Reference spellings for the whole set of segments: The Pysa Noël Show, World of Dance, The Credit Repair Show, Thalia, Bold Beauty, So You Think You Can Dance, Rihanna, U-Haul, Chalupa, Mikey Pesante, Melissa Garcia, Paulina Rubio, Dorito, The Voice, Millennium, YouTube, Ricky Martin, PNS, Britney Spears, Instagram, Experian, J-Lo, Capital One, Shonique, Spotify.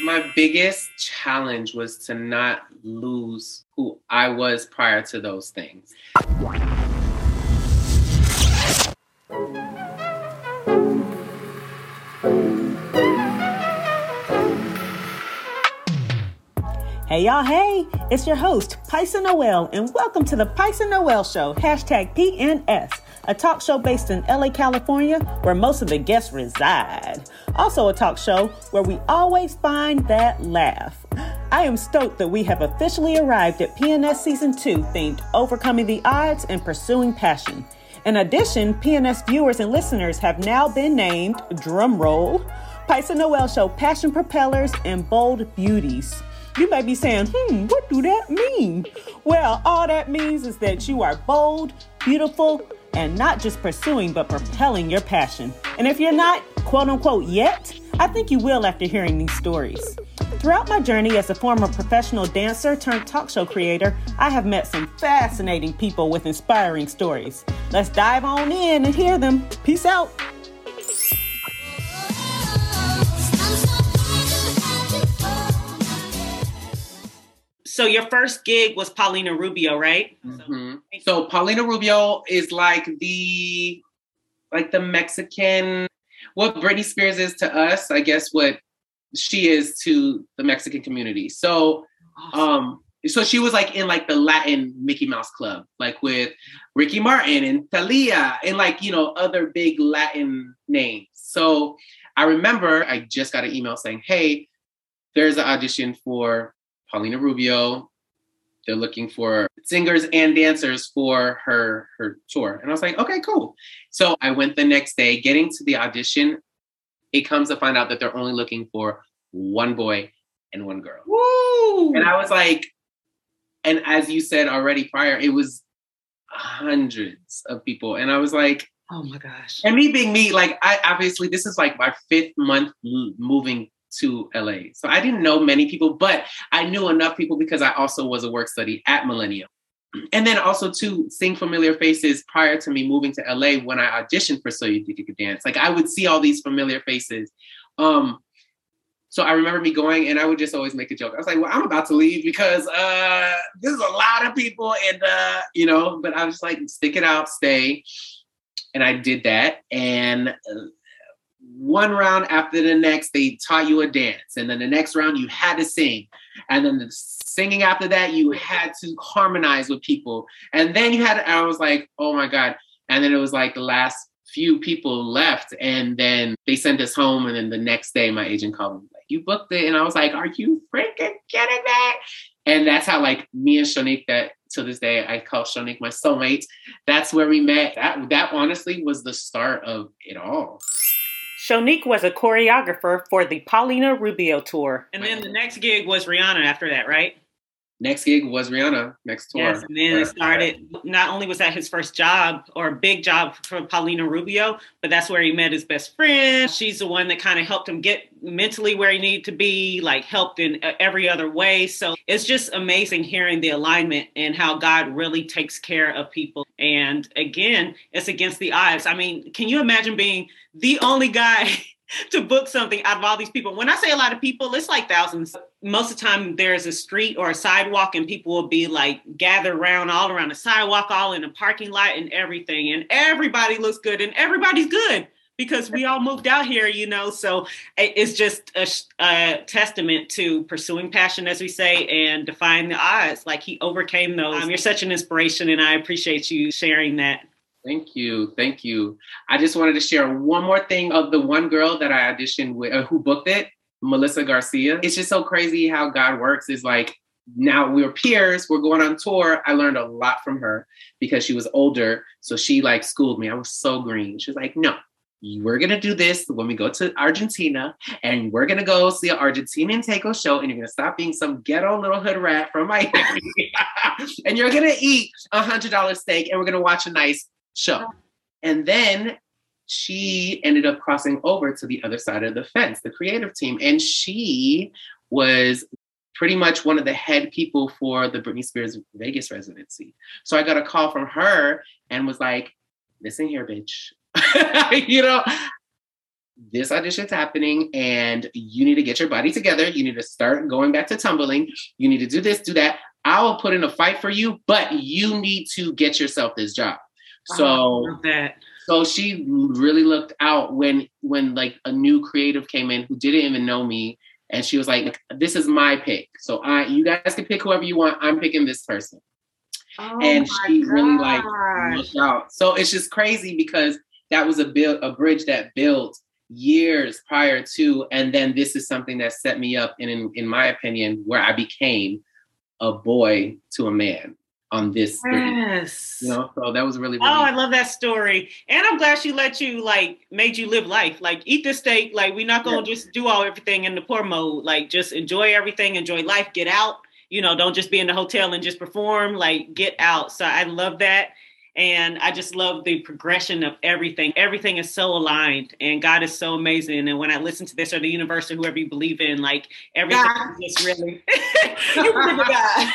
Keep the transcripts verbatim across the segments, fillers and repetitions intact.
My biggest challenge was to not lose who I was prior to those things. Hey y'all, hey, it's your host, Pysa Noël, and welcome to the Pysa Noël Show, hashtag P N S, a talk show based in L A, California, where most of the guests reside. Also a talk show where we always find that laugh. I am stoked that we have officially arrived at P N S Season two, themed Overcoming the Odds and Pursuing Passion. In addition, P N S viewers and listeners have now been named, drumroll, Pysa Noël Show Passion Propellers and Bold Beauties. You may be saying, hmm, what do that mean? Well, all that means is that you are bold, beautiful, and not just pursuing, but propelling your passion. And if you're not, quote unquote, yet, I think you will after hearing these stories. Throughout my journey as a former professional dancer turned talk show creator, I have met some fascinating people with inspiring stories. Let's dive on in and hear them. Peace out. So your first gig was Paulina Rubio, right? Mm-hmm. So Paulina Rubio is like the like the Mexican, what Britney Spears is to us, I guess what she is to the Mexican community. So um, so she was like in like the Latin Mickey Mouse Club, like with Ricky Martin and Thalia and like, you know, other big Latin names. So I remember I just got an email saying, hey, there's an audition for Paulina Rubio, they're looking for singers and dancers for her, her tour. And I was like, okay, cool. So I went the next day, getting to the audition, it comes to find out that they're only looking for one boy and one girl. Woo! And I was like, and as you said already prior, it was hundreds of people. And I was like, oh my gosh. And me being me, like, I obviously, this is like my fifth month moving to L A. So I didn't know many people, but I knew enough people because I also was a work study at Millennium. And then also to seeing familiar faces prior to me moving to L A when I auditioned for So You Think You Can Dance. Like I would see all these familiar faces. Um, so I remember me going and I would just always make a joke. I was like, well, I'm about to leave because uh, this is a lot of people and, uh, you know, but I was like, stick it out, stay. And I did that. And uh, one round after the next, they taught you a dance. And then the next round, you had to sing. And then the singing after that, you had to harmonize with people. And then you had, I was like, oh my God. And then it was like the last few people left. And then they sent us home. And then the next day, my agent called me, like, you booked it. And I was like, are you freaking kidding me? And that's how like me and Shonique, that to this day, I call Shonique my soulmate. That's where we met. That, that honestly was the start of it all. Shonique was a choreographer for the Paulina Rubio tour. And then the next gig was Rihanna after that, right? Next gig was Rihanna, next tour. Yes, and then it started, not only was that his first job or a big job for Paulina Rubio, but that's where he met his best friend. She's the one that kind of helped him get mentally where he needed to be, like helped in every other way. So it's just amazing hearing the alignment and how God really takes care of people. And again, it's against the odds. I mean, can you imagine being the only guy to book something out of all these people? When I say a lot of people, it's like thousands. Most of the time there's a street or a sidewalk and people will be like gathered around all around the sidewalk, all in the parking lot and everything. And everybody looks good and everybody's good because we all moved out here, you know, so it's just a, a testament to pursuing passion, as we say, and defying the odds. Like he overcame those. Um, you're such an inspiration and I appreciate you sharing that. Thank you. Thank you. I just wanted to share one more thing of the one girl that I auditioned with, uh, who booked it, Melissa Garcia. It's just so crazy how God works. It's like, now we're peers, we're going on tour. I learned a lot from her because she was older. So she like schooled me. I was so green. She was like, no, we're going to do this when we go to Argentina and we're going to go see an Argentinian taco show and you're going to stop being some ghetto little hood rat from Miami and you're going to eat a hundred dollar steak and we're going to watch a nice show. And then she ended up crossing over to the other side of the fence, the creative team. And she was pretty much one of the head people for the Britney Spears Vegas residency. So I got a call from her and was like, listen here, bitch. You know, this audition's happening and you need to get your body together. You need to start going back to tumbling. You need to do this, do that. I will put in a fight for you, but you need to get yourself this job. So, that. so she really looked out when, when like a new creative came in who didn't even know me. And she was like, this is my pick. So I, you guys can pick whoever you want. I'm picking this person. Oh, and she gosh. really like looked out. So it's just crazy because that was a build, a bridge that built years prior to. And then this is something that set me up. And in, in my opinion, where I became a boy to a man on this. Yes. You know, so that was really, really Oh, I love that story. And I'm glad she let you, like, made you live life. Like, eat the steak. Like, we're not going to yeah. just do all everything in the poor mode. Like, just enjoy everything. Enjoy life. Get out. You know, don't just be in the hotel and just perform. Like, get out. So I love that. And I just love the progression of everything. Everything is so aligned and God is so amazing. And when I listen to this, or the universe, or whoever you believe in, like everything God. is just really, you believe in God.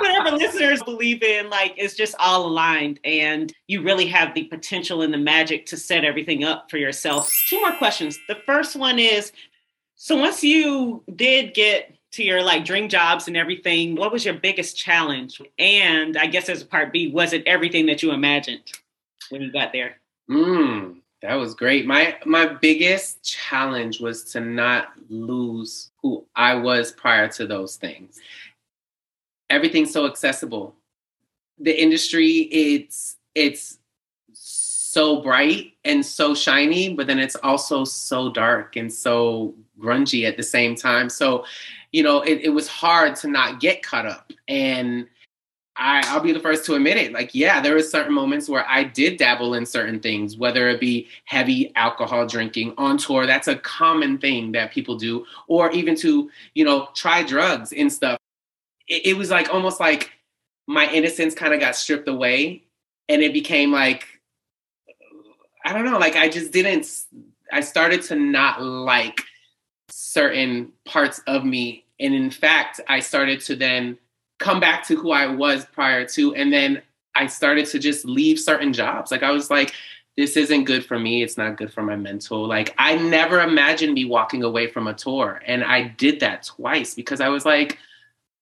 Whatever listeners believe in, like it's just all aligned. And you really have the potential and the magic to set everything up for yourself. Two more questions. The first one is, so once you did get to your like dream jobs and everything, what was your biggest challenge? And I guess as a part B, was it everything that you imagined when you got there? Mm, that was great. My, my biggest challenge was to not lose who I was prior to those things. Everything's so accessible. The industry, it's, it's so bright and so shiny, but then it's also so dark and so grungy at the same time. So, you know, it, it was hard to not get caught up. And I, I'll be the first to admit it. Like, yeah, there were certain moments where I did dabble in certain things, whether it be heavy alcohol drinking on tour. That's a common thing that people do. Or even to, you know, try drugs and stuff. It, it was like almost like my innocence kind of got stripped away. And it became like, I don't know, like I just didn't, I started to not like certain parts of me. And in fact, I started to then come back to who I was prior to. And then I started to just leave certain jobs. Like I was like, this isn't good for me. It's not good for my mental. Like I never imagined me walking away from a tour. And I did that twice because I was like,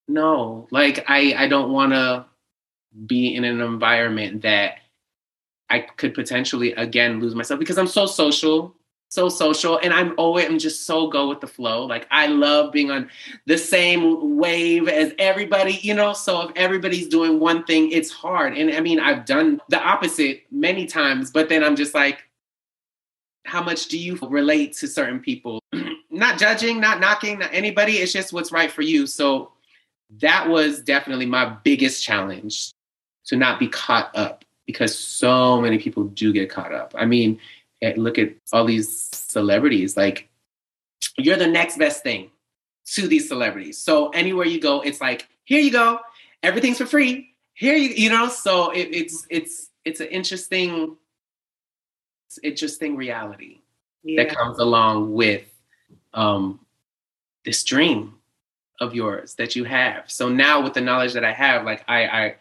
no, like I, I don't want to be in an environment that I could potentially, again, lose myself because I'm so social. So social. And I'm always, I'm just so go with the flow. Like I love being on the same wave as everybody, you know? So if everybody's doing one thing, it's hard. And I mean, I've done the opposite many times, but then I'm just like, how much do you relate to certain people? Not judging, not knocking, not anybody. It's just what's right for you. So that was definitely my biggest challenge, to not be caught up, because so many people do get caught up. I mean, and look at all these celebrities, like you're the next best thing to these celebrities. So anywhere you go, it's like, here you go. Everything's for free here. You, you know, so it, it's, it's, it's an interesting, it's interesting reality yeah. that comes along with um, this dream of yours that you have. So now with the knowledge that I have, like I, I,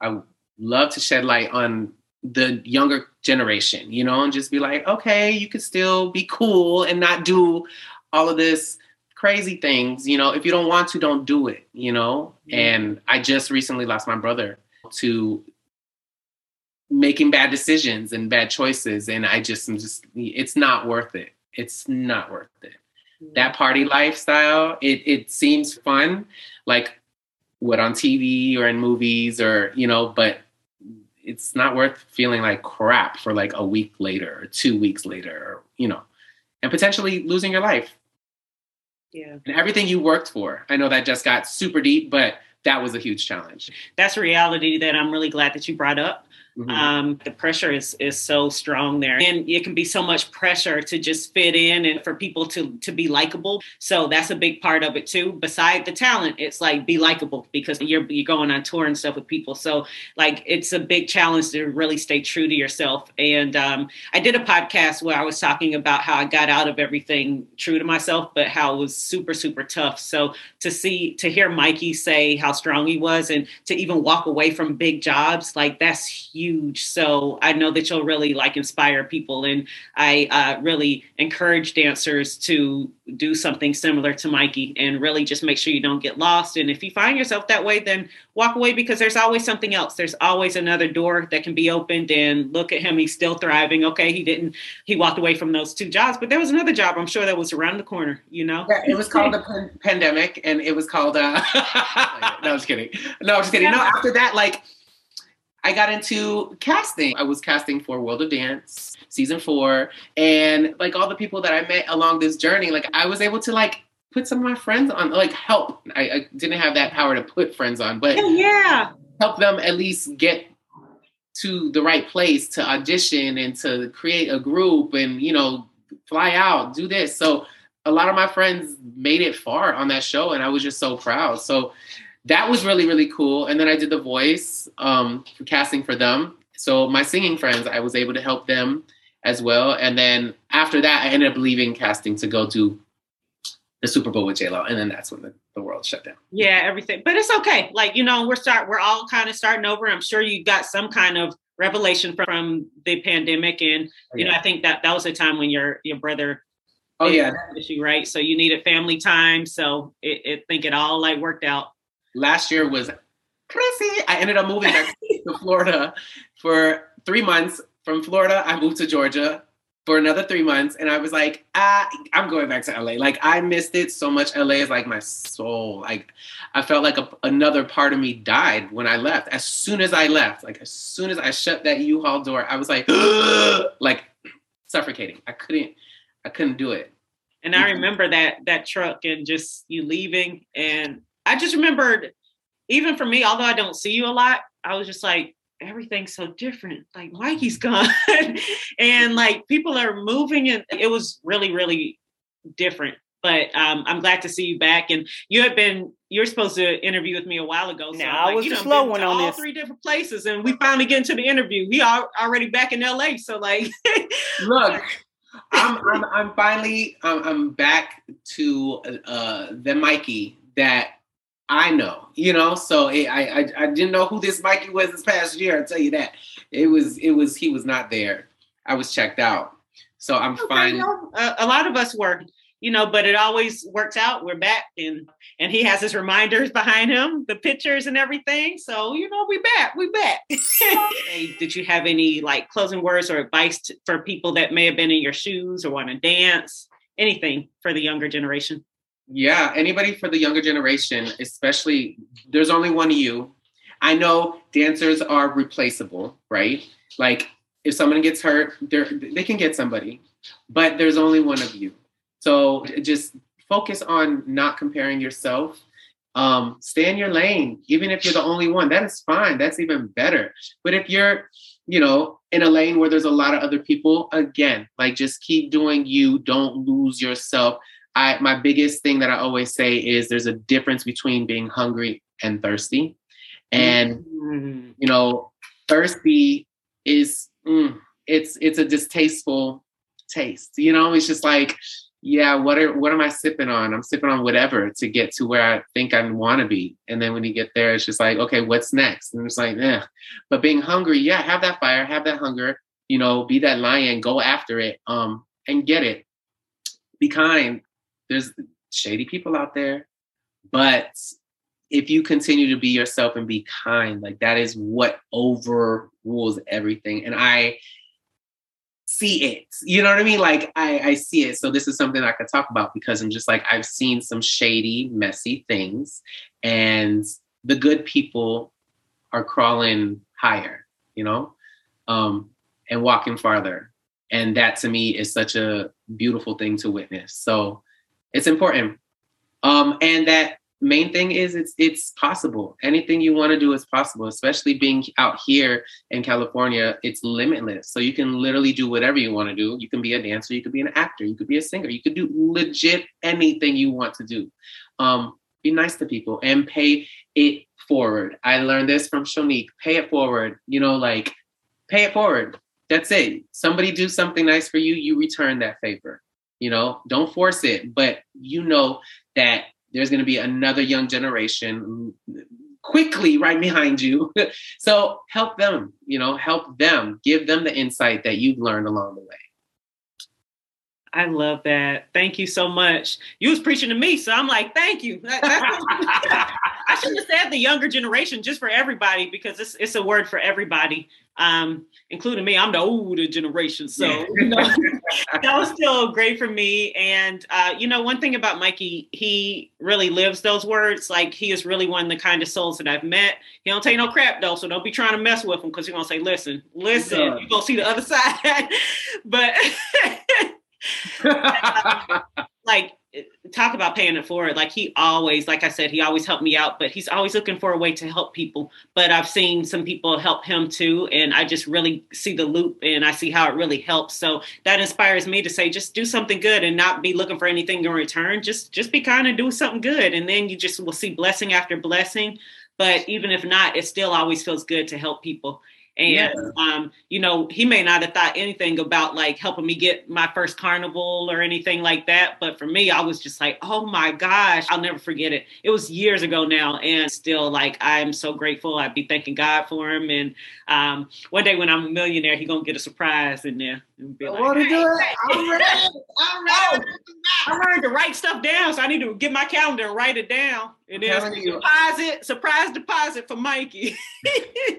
I love to shed light on the younger generation, you know, and just be like, okay, you could still be cool and not do all of this crazy things. You know, if you don't want to, don't do it, you know? Mm-hmm. And I just recently lost my brother to making bad decisions and bad choices. And I just, I'm just, it's not worth it. It's not worth it. Mm-hmm. That party lifestyle, it it seems fun, like what on T V or in movies or, you know, but it's not worth feeling like crap for like a week later or two weeks later, or, you know, and potentially losing your life. Yeah. And everything you worked for. I know that just got super deep, but that was a huge challenge. That's a reality that I'm really glad that you brought up. Mm-hmm. Um, the pressure is, is so strong there, and it can be so much pressure to just fit in and for people to, to be likable. So that's a big part of it too. Beside the talent, it's like be likable because you're, you're going on tour and stuff with people. So like, it's a big challenge to really stay true to yourself. And, um, I did a podcast where I was talking about how I got out of everything true to myself, but how it was super, super tough. So to see, to hear Mikey say how strong he was and to even walk away from big jobs, like that's huge. huge. So I know that you'll really like inspire people. And I uh, really encourage dancers to do something similar to Mikey and really just make sure you don't get lost. And if you find yourself that way, then walk away, because there's always something else. There's always another door that can be opened. And look at him. He's still thriving. Okay. He didn't, he walked away from those two jobs, but there was another job, I'm sure, that was around the corner, you know? Yeah, it was called the p- pandemic and it was called, uh, no, I'm just kidding. No, I'm just kidding. No, after that, like, I got into casting. I was casting for World of Dance season four, and like all the people that I met along this journey, like I was able to like put some of my friends on, like help. I, I didn't have that power to put friends on, but yeah, help them at least get to the right place to audition and to create a group and, you know, fly out, do this. So a lot of my friends made it far on that show, and I was just so proud. So that was really, really cool. And then I did The Voice, um, for casting for them. So my singing friends, I was able to help them as well. And then after that, I ended up leaving casting to go to the Super Bowl with J-Lo. And then that's when the, the world shut down. Yeah, everything. But it's okay. Like, you know, we're start, we're all kind of starting over. I'm sure you got some kind of revelation from, from the pandemic. And, you yeah. know, I think that that was a time when your, your brother... Oh, yeah. Issue, right? So you needed family time. So it, it think it all like worked out. Last year was crazy. I ended up moving back to Florida for three months. From Florida, I moved to Georgia for another three months. And I was like, ah, I'm going back to L A. Like, I missed it so much. L A is like my soul. Like, I felt like a, another part of me died when I left. As soon as I left, like as soon as I shut that U-Haul door, I was like, like suffocating. I couldn't, I couldn't do it. And I remember that, that truck and just you leaving, and I just remembered, even for me, although I don't see you a lot, I was just like, everything's so different. Like, Mikey's gone and like people are moving, and it was really, really different. But um, I'm glad to see you back. And you had been, you were supposed to interview with me a while ago. So now, like, I was the slow one on all this. Three different places, and we finally get into the interview. We are already back in L A. So like, look. I'm, I'm I'm finally I'm, I'm back to uh, the Mikey that I know, you know. So it, I, I I didn't know who this Mikey was this past year. I'll tell you that. It was it was he was not there. I was checked out. So I'm okay, fine. You know, a, a lot of us were, you know, but it always works out. We're back, and and he has his reminders behind him, the pictures and everything. So, you know, we back, we back. Hey, did you have any like closing words or advice to, for people that may have been in your shoes or want to dance? Anything for the younger generation? Yeah, anybody for the younger generation, especially, there's only one of you. I know dancers are replaceable, right? Like if someone gets hurt, they can get somebody, but there's only one of you. So just focus on not comparing yourself. Um, stay in your lane, even if you're the only one. That is fine. That's even better. But if you're, you know, in a lane where there's a lot of other people, again, like just keep doing you. Don't lose yourself. I, my biggest thing that I always say is there's a difference between being hungry and thirsty. And, mm. you know, thirsty is, mm, it's it's a distasteful taste. You know, it's just like, yeah, what are what am I sipping on? I'm sipping on whatever to get to where I think I want to be. And then when you get there, it's just like, okay, what's next? And it's like, yeah. But being hungry, yeah, have that fire, have that hunger, you know, be that lion, go after it, um, and get it. Be kind. There's shady people out there, but if you continue to be yourself and be kind, like that is what overrules everything. And I see it, you know what I mean? Like I, I see it. So this is something I could talk about, because I'm just like, I've seen some shady, messy things, and the good people are crawling higher, you know, um, and walking farther. And that to me is such a beautiful thing to witness. So it's important. Um, and that main thing is it's it's possible. Anything you want to do is possible, especially being out here in California. It's limitless. So you can literally do whatever you want to do. You can be a dancer. You could be an actor. You could be a singer. You could do legit anything you want to do. Um, be nice to people and pay it forward. I learned this from Shonique. Pay it forward. You know, like pay it forward. That's it. Somebody do something nice for you. You return that favor. You know, don't force it, but you know that there's going to be another young generation quickly right behind you. So help them, you know, help them, give them the insight that you've learned along the way. I love that. Thank you so much. You was preaching to me, so I'm like, thank you. That, that's I should have said the younger generation just for everybody, because it's it's a word for everybody, um, including me. I'm the older generation, so yeah. You know, that was still great for me. And uh, you know, one thing about Mikey, he really lives those words. Like, he is really one of the kind of souls that I've met. He don't take no crap though, so don't be trying to mess with him, because he's gonna say, "Listen, listen, yeah. You're gonna see the other side." But. uh, like talk about paying it forward. Like he always, like I said, he always helped me out, but he's always looking for a way to help people. But I've seen some people help him too. And I just really see the loop and I see how it really helps. So that inspires me to say, just do something good and not be looking for anything in return. Just, just be kind and do something good. And then you just will see blessing after blessing. But even if not, it still always feels good to help people. And, yeah. um, you know, he may not have thought anything about like helping me get my first carnival or anything like that. But for me, I was just like, oh, my gosh, I'll never forget it. It was years ago now. And still, like, I'm so grateful. I'd be thanking God for him. And um, one day when I'm a millionaire, he's going to get a surprise in there. And be like, hey, hey, I'm ready. I'm ready. I learned to write stuff down. So I need to get my calendar and write it down. It I'm is deposit, surprise deposit for Mikey.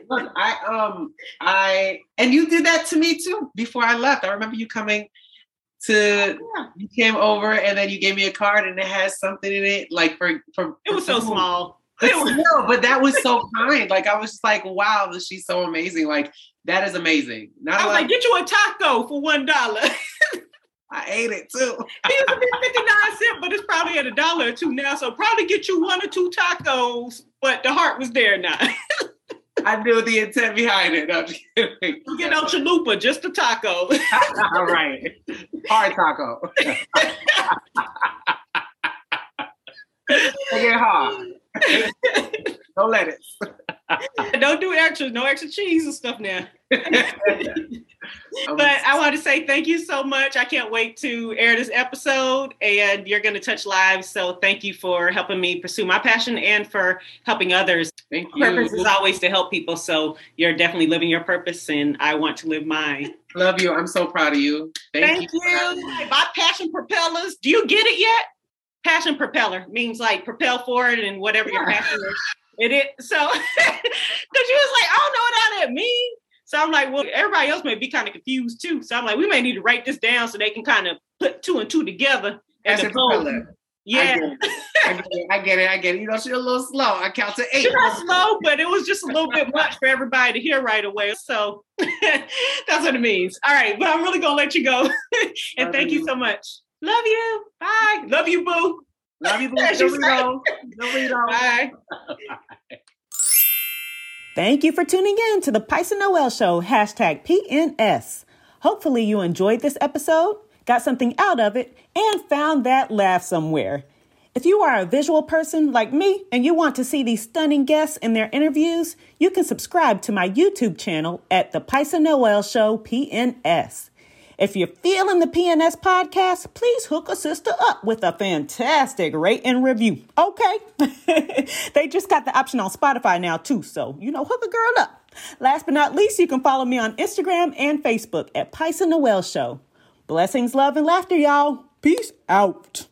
Look, I, um, I, and you did that to me too before I left. I remember you coming to, oh, yeah. You came over and then you gave me a card and it has something in it. Like for, for it was for so people. Small. But, still, but that was so kind. Like, I was just like, wow, she's so amazing. Like, that is amazing. Not I was like, get you a taco for one dollar. I ate it too. It was a fifty-nine cents, but it's probably at a dollar or two now. So probably get you one or two tacos, but the heart was there now. I knew the intent behind it. I'm just kidding. You get no chalupa, just a taco. All right. Hard taco. I get hard. Don't let it. Don't do extra, no extra cheese and stuff now. But I want to say thank you so much. I can't wait to air this episode, and you're going to touch lives. So thank you for helping me pursue my passion and for helping others. Thank you. Purpose is always to help people. So you're definitely living your purpose, and I want to live mine. Love you. I'm so proud of you. Thank, thank you. you. My passion propellers. Do you get it yet? Passion propeller means like propel forward and whatever yeah. your passion is. It is. So, because you was like, I don't know what all that means. So I'm like, well, everybody else may be kind of confused too. So I'm like, we may need to write this down so they can kind of put two and two together. As a propeller. Yeah. I get, it. I get it. I get it. You know, she's a little slow. I count to eight. She's not slow, but it was just a little bit much for everybody to hear right away. So that's what it means. All right. But I'm really going to let you go. And Love thank you. you so much. Love you. Bye. Love you, boo. Love you, boo. Dorito. Dorito. Bye. Bye. Thank you for tuning in to the Pysa Noël Show, hashtag P N S. Hopefully you enjoyed this episode, got something out of it, and found that laugh somewhere. If you are a visual person like me and you want to see these stunning guests in their interviews, you can subscribe to my YouTube channel at the Pysa Noël Show P N S. If you're feeling the P N S podcast, please hook a sister up with a fantastic rate and review. Okay. They just got the option on Spotify now too. So, you know, hook a girl up. Last but not least, you can follow me on Instagram and Facebook at Pysa Noël Show. Blessings, love, and laughter, y'all. Peace out.